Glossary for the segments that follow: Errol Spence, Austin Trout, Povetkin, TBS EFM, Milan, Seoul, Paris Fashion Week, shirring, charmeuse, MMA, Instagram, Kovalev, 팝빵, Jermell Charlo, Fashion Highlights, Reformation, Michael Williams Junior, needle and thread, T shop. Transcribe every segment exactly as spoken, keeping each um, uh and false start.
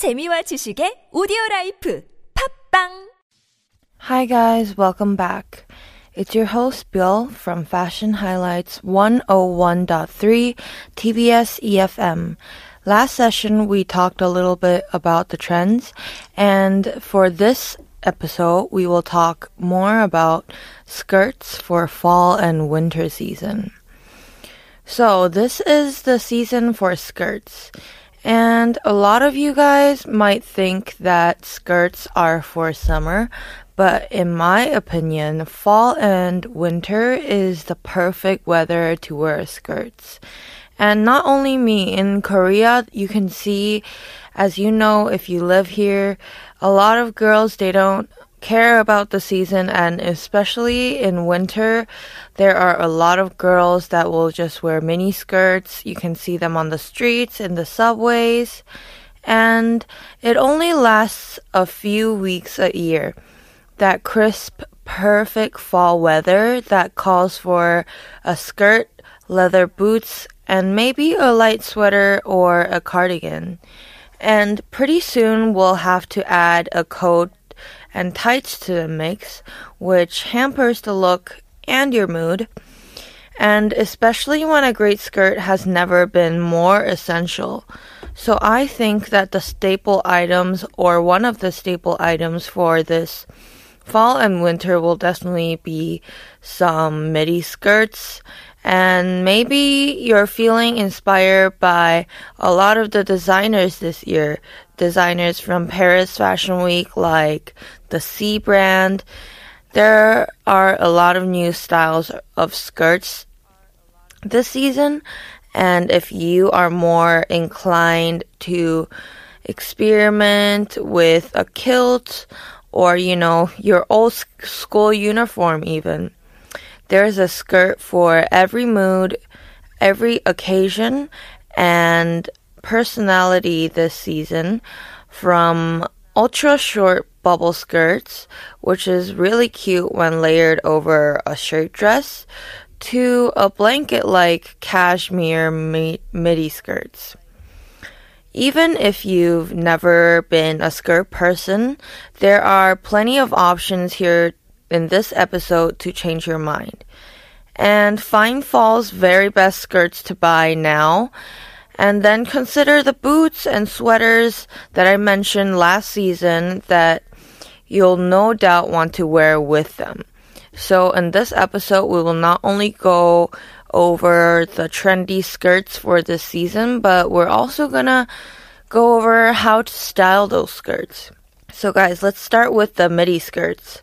재미와 지식의 오디오라이프 팝빵. Hi guys, welcome back. It's your host, Bill, from Fashion Highlights one oh one point three T B S E F M. Last session, we talked a little bit about the trends, and for this episode, we will talk more about skirts for fall and winter season. So, this is the season for skirts. And a lot of you guys might think that skirts are for summer, but in my opinion, fall and winter is the perfect weather to wear skirts. And not only me, in Korea, you can see, as you know, if you live here, a lot of girls, they don't care about the season, and especially in winter, there are a lot of girls that will just wear mini skirts. You can see them on the streets, in the subways, and it only lasts a few weeks a year. That crisp, perfect fall weather that calls for a skirt, leather boots, and maybe a light sweater or a cardigan. And pretty soon we'll have to add a coat and tights to the mix, which hampers the look and your mood, and especially when a great skirt has never been more essential. So I think that the staple items, or one of the staple items for this fall and winter, will definitely be some midi skirts. And maybe you're feeling inspired by a lot of the designers this year. Designers from Paris Fashion Week, like the C brand. There are a lot of new styles of skirts this season. And if you are more inclined to experiment with a kilt or, you know, your old school uniform even, there's a skirt for every mood, every occasion, and personality this season, from ultra short bubble skirts, which is really cute when layered over a shirt dress, to a blanket-like cashmere mi- midi skirts. Even if you've never been a skirt person, there are plenty of options here in this episode to change your mind. And find fall's very best skirts to buy now. And then consider the boots and sweaters that I mentioned last season that you'll no doubt want to wear with them. So in this episode, we will not only go over the trendy skirts for this season, but we're also gonna go over how to style those skirts. So guys, let's start with the midi skirts.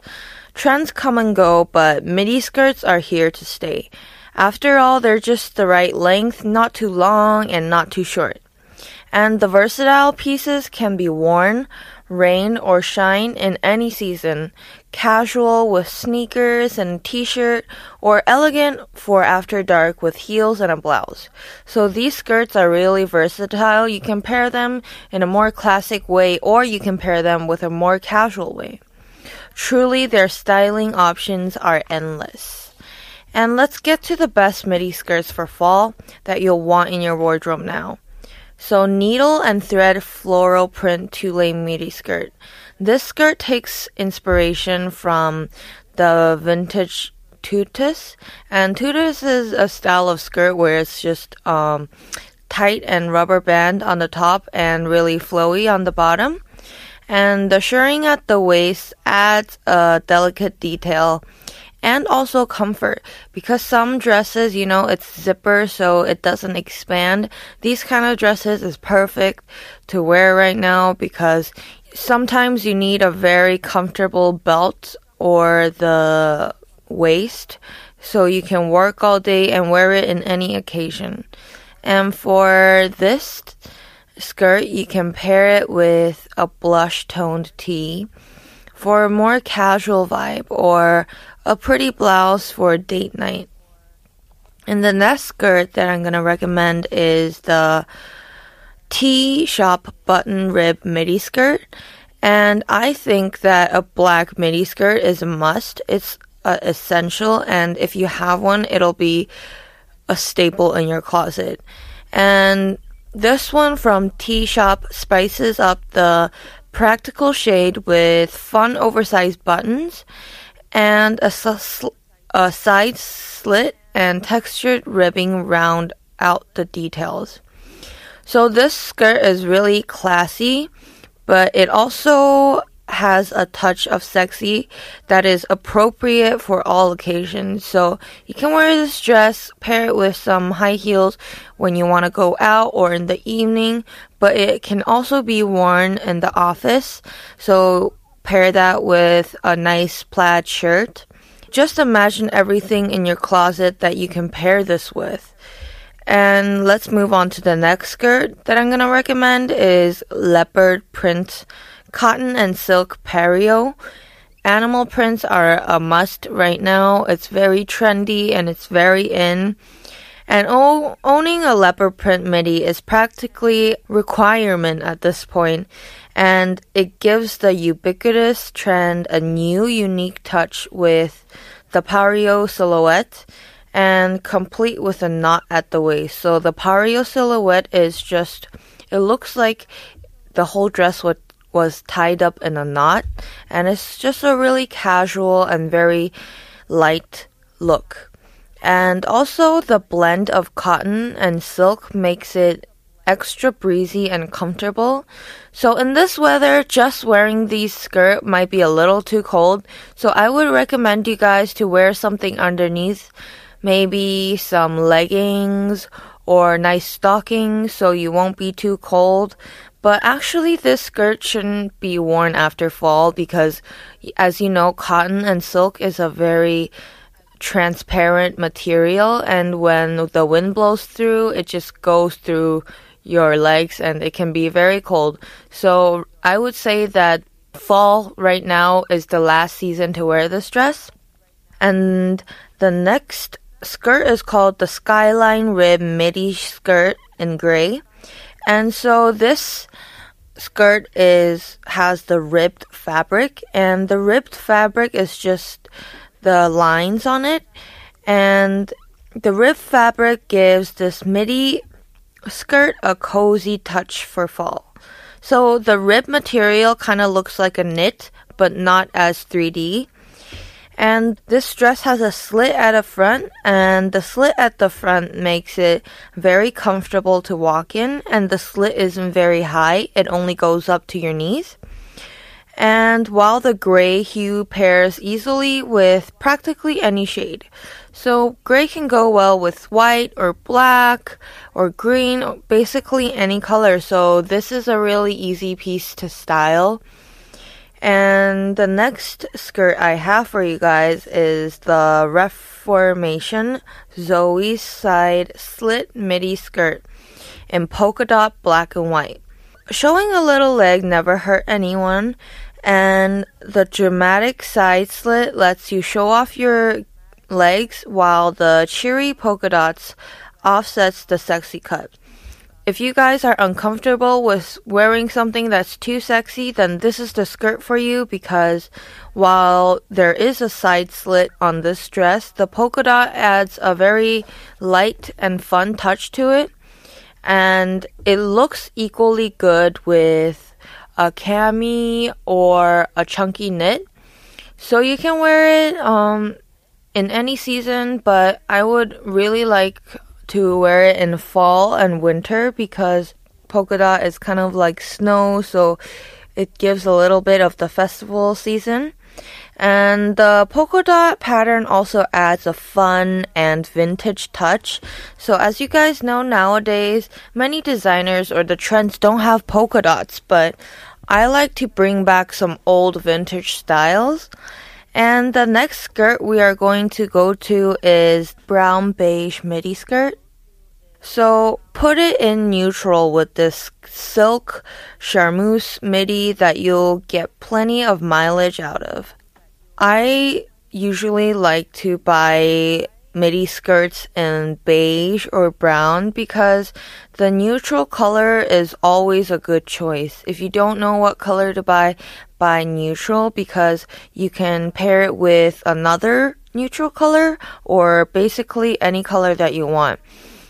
Trends come and go, but midi skirts are here to stay. After all, they're just the right length, not too long and not too short. And the versatile pieces can be worn, rain or shine, in any season. Casual with sneakers and t-shirt, or elegant for after dark with heels and a blouse. So these skirts are really versatile. You can pair them in a more classic way, or you can pair them with a more casual way. Truly, their styling options are endless. And let's get to the best midi skirts for fall that you'll want in your wardrobe now. So, needle and thread floral print two-lane midi skirt. This skirt takes inspiration from the vintage tutus. And tutus is a style of skirt where it's just um, tight and rubber band on the top and really flowy on the bottom. And the shirring at the waist adds a delicate detail and also comfort. Because some dresses, you know, it's zipper so it doesn't expand. These kind of dresses is perfect to wear right now because sometimes you need a very comfortable belt or the waist so you can work all day and wear it in any occasion. And for this skirt, you can pair it with a blush toned tee for a more casual vibe, or a pretty blouse for date night. And the next skirt that I'm going to recommend is the T shop button rib midi skirt. And I think that a black midi skirt is a must. It's uh, essential, and if you have one, it'll be a staple in your closet. And This one from T Shop spices up the practical shade with fun oversized buttons and a, sl- a side slit and textured ribbing round out the details. So this skirt is really classy, but it also has a touch of sexy that is appropriate for all occasions. So you can wear this dress, pair it with some high heels when you want to go out or in the evening, but it can also be worn in the office. So pair that with a nice plaid shirt. Just imagine everything in your closet that you can pair this with. And let's move on to the next skirt that I'm going to recommend is leopard print cotton and silk perio. Animal prints are a must right now. It's very trendy and it's very in. And oh, owning a leopard print midi is practically a requirement at this point. And it gives the ubiquitous trend a new unique touch with the perio silhouette and complete with a knot at the waist. So the perio silhouette is just, it looks like the whole dress would was tied up in a knot, and it's just a really casual and very light look. And also the blend of cotton and silk makes it extra breezy and comfortable. So in this weather, just wearing these skirts might be a little too cold, so I would recommend you guys to wear something underneath, maybe some leggings or nice stockings so you won't be too cold. But actually, this skirt shouldn't be worn after fall because, as you know, cotton and silk is a very transparent material, and when the wind blows through, it just goes through your legs and it can be very cold. So I would say that fall right now is the last season to wear this dress. And the next skirt is called the Skyline Rib Midi Skirt in gray. And so this skirt is has the ribbed fabric, and the ribbed fabric is just the lines on it. And the ribbed fabric gives this midi skirt a cozy touch for fall. So the ribbed material kind of looks like a knit, but not as three D. And this dress has a slit at the front, and the slit at the front makes it very comfortable to walk in, and the slit isn't very high, it only goes up to your knees. And while the gray hue pairs easily with practically any shade. So gray can go well with white or black or green, or basically any color. So this is a really easy piece to style. And the next skirt I have for you guys is the Reformation Zoe Side Slit Midi Skirt in polka dot black and white. Showing a little leg never hurt anyone, and the dramatic side slit lets you show off your legs while the cheery polka dots offsets the sexy cut. If you guys are uncomfortable with wearing something that's too sexy, then this is the skirt for you, because while there is a side slit on this dress, the polka dot adds a very light and fun touch to it, and it looks equally good with a cami or a chunky knit. So you can wear it um, in any season, but I would really like to wear it in fall and winter because polka dot is kind of like snow, so it gives a little bit of the festival season. And the polka dot pattern also adds a fun and vintage touch. So as you guys know, nowadays many designers or the trends don't have polka dots, but I like to bring back some old vintage styles. And the next skirt we are going to go to is brown beige midi skirt. So put it in neutral with this silk charmeuse midi that you'll get plenty of mileage out of. I usually like to buy midi skirts in beige or brown because the neutral color is always a good choice. If you don't know what color to buy, buy neutral because you can pair it with another neutral color or basically any color that you want.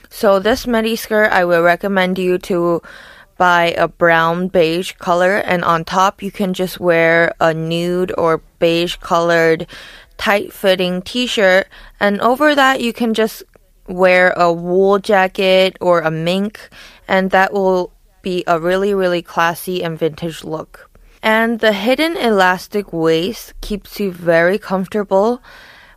So this midi skirt, I will recommend you to buy a brown beige color, and on top you can just wear a nude or beige colored tight fitting t-shirt, and over that you can just wear a wool jacket or a mink, and that will be a really really classy and vintage look. And the hidden elastic waist keeps you very comfortable,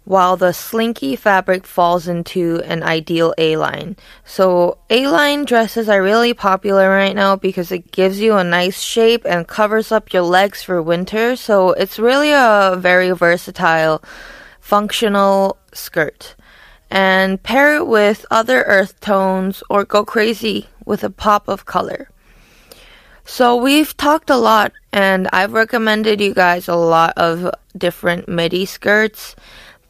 while the slinky fabric falls into an ideal A-line. So A-line dresses are really popular right now because it gives you a nice shape and covers up your legs for winter. So it's really a very versatile, functional skirt. And pair it with other earth tones or go crazy with a pop of color. So we've talked a lot, and I've recommended you guys a lot of different midi skirts.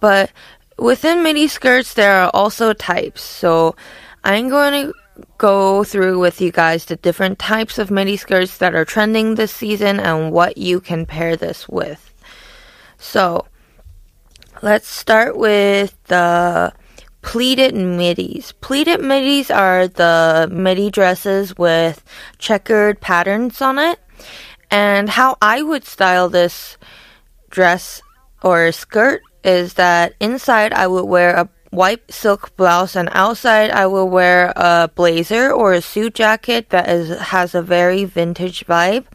But within midi skirts, there are also types. So I'm going to go through with you guys the different types of midi skirts that are trending this season and what you can pair this with. So let's start with the pleated midis. Pleated midis are the midi dresses with checkered patterns on it. And how I would style this dress or skirt is that inside I would wear a white silk blouse, and outside I will wear a blazer or a suit jacket that is, has a very vintage vibe,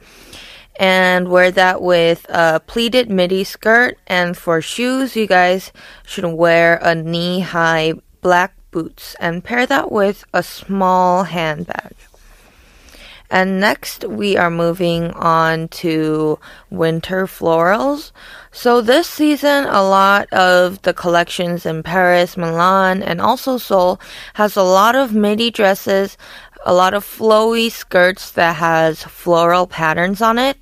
and wear that with a pleated midi skirt. And for shoes, you guys should wear a knee-high black boots and pair that with a small handbag. And next, we are moving on to winter florals. So this season, a lot of the collections in Paris, Milan, and also Seoul has a lot of midi dresses, a lot of flowy skirts that has floral patterns on it.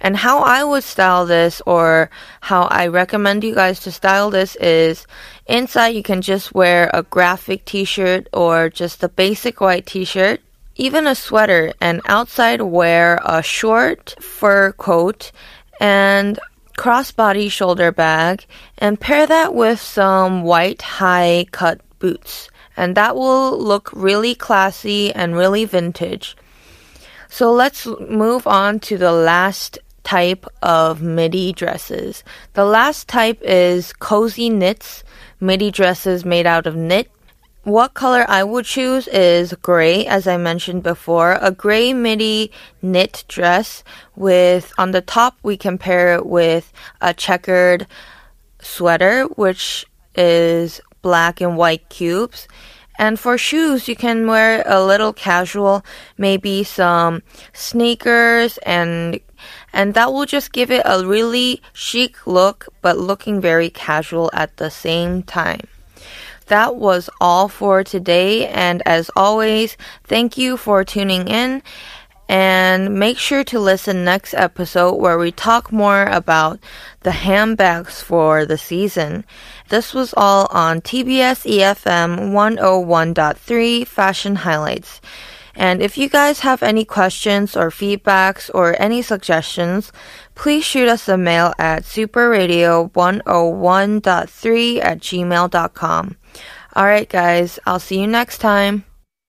And how I would style this, or how I recommend you guys to style this, is inside you can just wear a graphic t-shirt or just a basic white t-shirt, even a sweater, and outside wear a short fur coat and crossbody shoulder bag, and pair that with some white high-cut boots, and that will look really classy and really vintage. So let's move on to the last type of midi dresses. The last type is cozy knits, midi dresses made out of knit. What color I would choose is gray, as I mentioned before. A gray midi knit dress with, on the top, we can pair it with a checkered sweater, which is black and white cubes. And for shoes, you can wear a little casual, maybe some sneakers, and and that will just give it a really chic look, but looking very casual at the same time. That was all for today, and as always, thank you for tuning in, and make sure to listen next episode where we talk more about the handbags for the season. This was all on T B S E F M one oh one point three Fashion Highlights. And if you guys have any questions or feedbacks or any suggestions, please shoot us a mail at superradio one oh one point three at gmail dot com. Alright guys, I'll see you next time.